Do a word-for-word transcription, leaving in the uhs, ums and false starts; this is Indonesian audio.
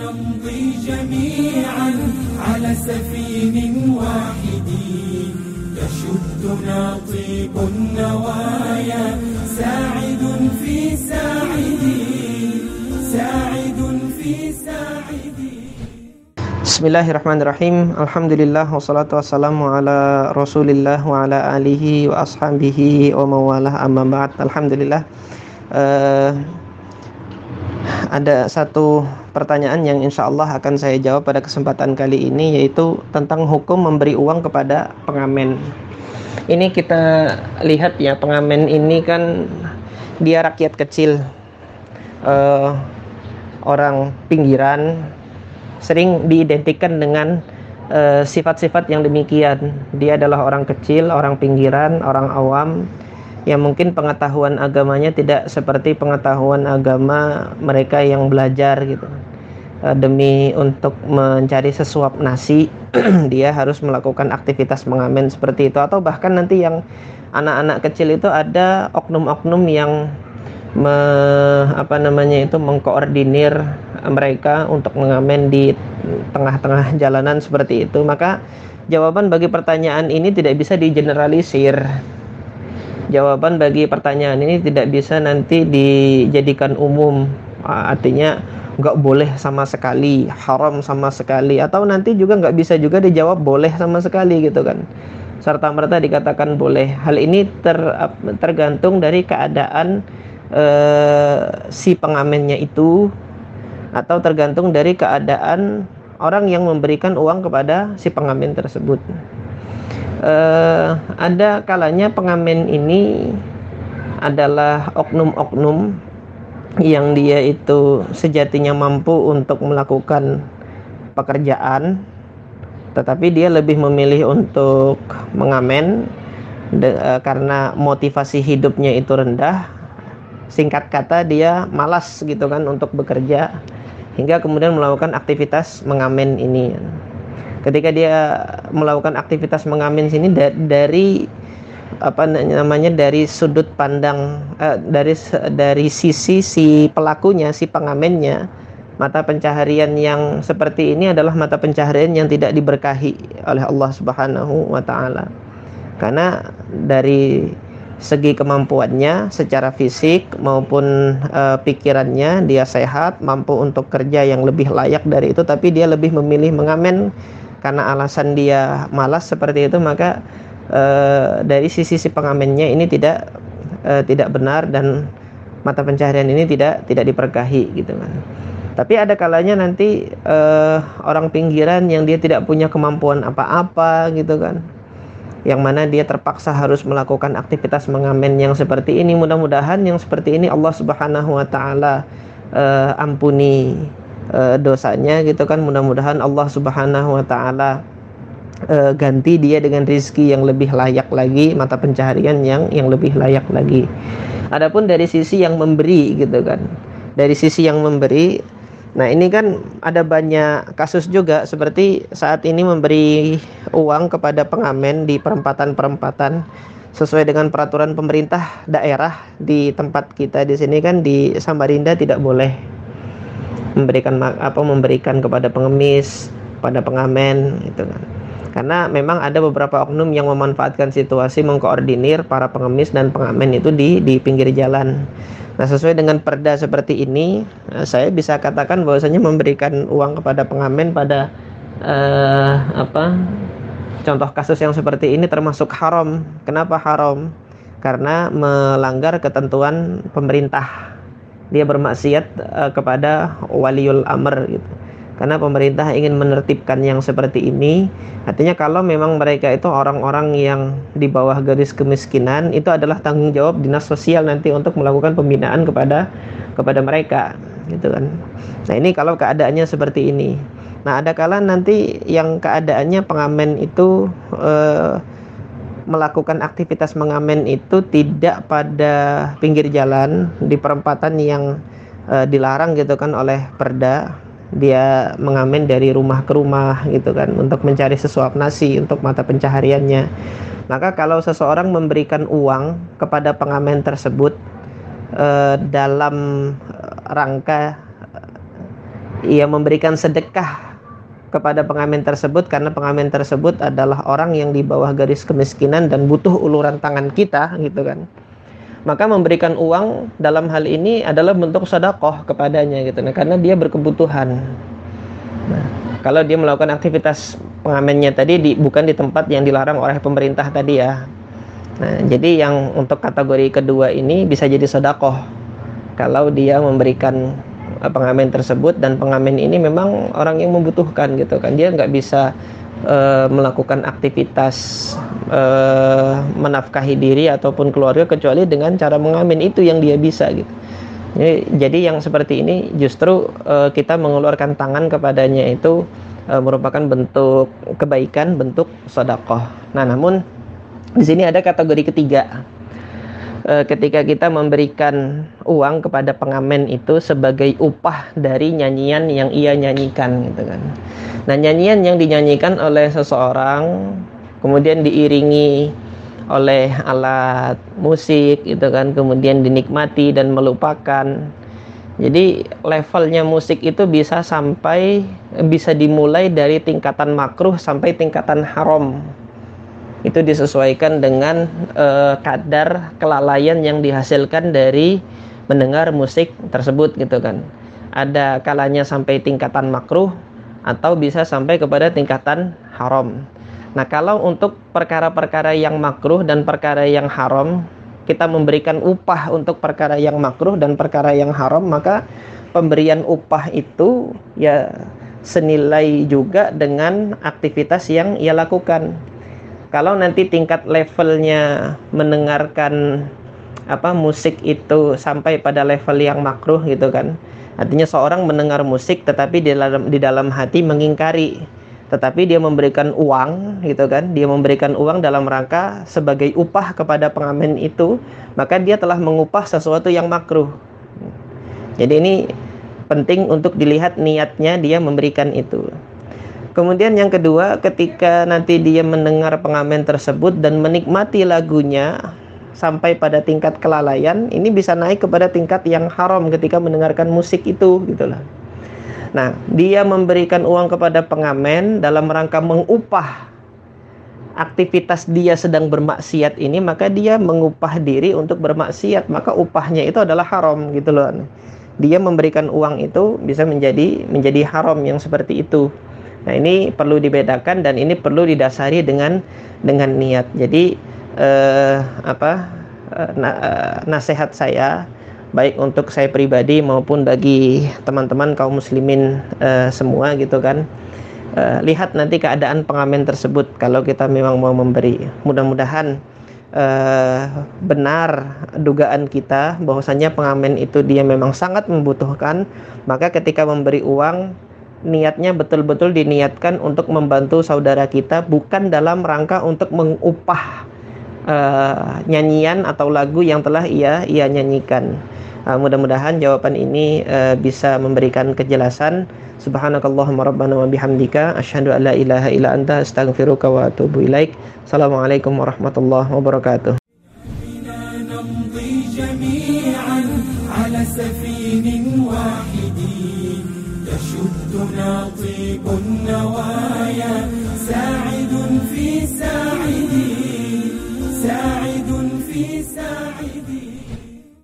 نمضي جميعا على سفين واحد يشدنا طيب النوايا ساعد في ساعد ساعد في ساعد. Bismillahirrahmanirrahim. Alhamdulillah wassalatu wassalamu ala Rasulillah wa ala alihi wa ashabihi wa mawalah, amma ba'd. Alhamdulillah. Uh, ada satu pertanyaan yang insyaallah akan saya jawab pada kesempatan kali ini, yaitu tentang hukum memberi uang kepada pengamen. Ini kita lihat ya, pengamen ini kan dia rakyat kecil, uh, orang pinggiran, sering diidentikan dengan uh, sifat-sifat yang demikian. Dia adalah orang kecil, orang pinggiran, orang awam yang mungkin pengetahuan agamanya tidak seperti pengetahuan agama mereka yang belajar gitu. Uh, demi untuk mencari sesuap nasi dia harus melakukan aktivitas mengamen seperti itu. Atau bahkan nanti yang anak-anak kecil itu ada oknum-oknum yang me, apa namanya itu mengkoordinir mereka untuk mengamen di tengah-tengah jalanan seperti itu. Maka jawaban bagi pertanyaan ini tidak bisa digeneralisir. Jawaban bagi pertanyaan ini tidak bisa nanti dijadikan umum, artinya nggak boleh sama sekali, haram sama sekali, atau nanti juga nggak bisa juga dijawab boleh sama sekali gitu kan, serta merta dikatakan boleh. Hal ini ter, tergantung dari keadaan Uh, si pengamennya itu, atau tergantung dari keadaan orang yang memberikan uang kepada si pengamen tersebut. Uh, ada kalanya pengamen ini adalah oknum-oknum yang dia itu sejatinya mampu untuk melakukan pekerjaan, tetapi dia lebih memilih untuk mengamen de- uh, karena motivasi hidupnya itu rendah. Singkat kata, dia malas gitu kan untuk bekerja, hingga kemudian melakukan aktivitas mengamen ini. Ketika dia melakukan aktivitas mengamen sini da- dari apa namanya dari sudut pandang eh, dari dari sisi si pelakunya, si pengamennya, mata pencaharian yang seperti ini adalah mata pencaharian yang tidak diberkahi oleh Allah Subhanahu wa taala. Karena dari segi kemampuannya secara fisik maupun e, pikirannya, dia sehat, mampu untuk kerja yang lebih layak dari itu, tapi dia lebih memilih mengamen karena alasan dia malas seperti itu. Maka e, dari sisi si pengamennya ini tidak e, tidak benar, dan mata pencaharian ini tidak tidak diberkahi gitu kan. Tapi ada kalanya nanti e, orang pinggiran yang dia tidak punya kemampuan apa-apa gitu kan, yang mana dia terpaksa harus melakukan aktivitas mengamen yang seperti ini. Mudah-mudahan yang seperti ini Allah Subhanahu wa taala uh, ampuni uh, dosanya gitu kan. Mudah-mudahan Allah Subhanahu wa taala uh, ganti dia dengan rezeki yang lebih layak lagi, mata pencaharian yang yang lebih layak lagi. Adapun dari sisi yang memberi gitu kan. Dari sisi yang memberi, nah ini kan ada banyak kasus juga, seperti saat ini memberi uang kepada pengamen di perempatan-perempatan sesuai dengan peraturan pemerintah daerah. Di tempat kita di sini kan di Samarinda tidak boleh memberikan apa memberikan kepada pengemis, pada pengamen gitu kan. Karena memang ada beberapa oknum yang memanfaatkan situasi mengkoordinir para pengemis dan pengamen itu di di pinggir jalan. Nah, sesuai dengan perda seperti ini, saya bisa katakan bahwasanya memberikan uang kepada pengamen pada eh, apa contoh kasus yang seperti ini termasuk haram. Kenapa haram? Karena melanggar ketentuan pemerintah. Dia bermaksiat eh, kepada waliul amr gitu. Karena pemerintah ingin menertibkan yang seperti ini. Artinya kalau memang mereka itu orang-orang yang di bawah garis kemiskinan, itu adalah tanggung jawab dinas sosial nanti untuk melakukan pembinaan kepada kepada mereka, gitu kan. Nah, ini kalau keadaannya seperti ini. Nah, ada kala nanti yang keadaannya pengamen itu eh, melakukan aktivitas mengamen itu tidak pada pinggir jalan, di perempatan yang eh, dilarang gitu kan oleh perda. Dia mengamen dari rumah ke rumah gitu kan, untuk mencari sesuap nasi untuk mata pencahariannya. Maka kalau seseorang memberikan uang kepada pengamen tersebut eh, dalam rangka ia memberikan sedekah kepada pengamen tersebut, karena pengamen tersebut adalah orang yang di bawah garis kemiskinan dan butuh uluran tangan kita, gitu kan. Maka memberikan uang dalam hal ini adalah bentuk sedekah kepadanya, gitu. Nah, karena dia berkebutuhan. Nah, kalau dia melakukan aktivitas pengamennya tadi di, bukan di tempat yang dilarang oleh pemerintah tadi ya. Nah, jadi yang untuk kategori kedua ini bisa jadi sedekah kalau dia memberikan pengamen tersebut, dan pengamen ini memang orang yang membutuhkan, gitu kan. Dia nggak bisa e, melakukan aktivitas e, menafkahi diri ataupun keluarga kecuali dengan cara mengamen, itu yang dia bisa, gitu. Jadi, jadi yang seperti ini justru e, kita mengeluarkan tangan kepadanya itu e, merupakan bentuk kebaikan, bentuk sedekah. Nah, namun di sini ada kategori ketiga, e, ketika kita memberikan uang kepada pengamen itu sebagai upah dari nyanyian yang ia nyanyikan, gitu kan. Nah, nyanyian yang dinyanyikan oleh seseorang kemudian diiringi oleh alat musik, gitu kan, kemudian dinikmati dan melupakan. Jadi levelnya musik itu bisa sampai, bisa dimulai dari tingkatan makruh sampai tingkatan haram. Itu disesuaikan dengan uh, kadar kelalaian yang dihasilkan dari mendengar musik tersebut, gitu kan. Ada kalanya sampai tingkatan makruh atau bisa sampai kepada tingkatan haram. Nah, kalau untuk perkara-perkara yang makruh dan perkara yang haram, kita memberikan upah untuk perkara yang makruh dan perkara yang haram, maka pemberian upah itu ya senilai juga dengan aktivitas yang ia lakukan. Kalau nanti tingkat levelnya mendengarkan apa musik itu sampai pada level yang makruh, gitu kan. Artinya seorang mendengar musik tetapi di dalam, di dalam hati mengingkari. Tetapi dia memberikan uang, gitu kan. Dia memberikan uang dalam rangka sebagai upah kepada pengamen itu, maka dia telah mengupah sesuatu yang makruh. Jadi ini penting untuk dilihat niatnya dia memberikan itu. Kemudian yang kedua, ketika nanti dia mendengar pengamen tersebut dan menikmati lagunya sampai pada tingkat kelalaian, ini bisa naik kepada tingkat yang haram ketika mendengarkan musik itu, gitulah. Nah, dia memberikan uang kepada pengamen dalam rangka mengupah aktivitas dia sedang bermaksiat ini, maka dia mengupah diri untuk bermaksiat, maka upahnya itu adalah haram, gitu loh. Dia memberikan uang itu bisa menjadi menjadi haram yang seperti itu. Nah, ini perlu dibedakan dan ini perlu didasari dengan dengan niat. Jadi eh, apa eh, na, eh, nasihat saya, baik untuk saya pribadi maupun bagi teman-teman kaum muslimin eh, semua, gitu kan. Eh, lihat nanti keadaan pengamen tersebut kalau kita memang mau memberi. Mudah-mudahan eh, benar dugaan kita bahwasanya pengamen itu dia memang sangat membutuhkan, maka ketika memberi uang, niatnya betul-betul diniatkan untuk membantu saudara kita, bukan dalam rangka untuk mengupah uh, nyanyian atau lagu yang telah ia ia nyanyikan. Uh, mudah-mudahan jawaban ini uh, bisa memberikan kejelasan. Subhanakallahumma rabbana wa bihamdika asyhadu an la ilaha illa anta astaghfiruka wa atubu ilaik. Assalamualaikum warahmatullahi wabarakatuh. تشد ناطق النوايا ساعة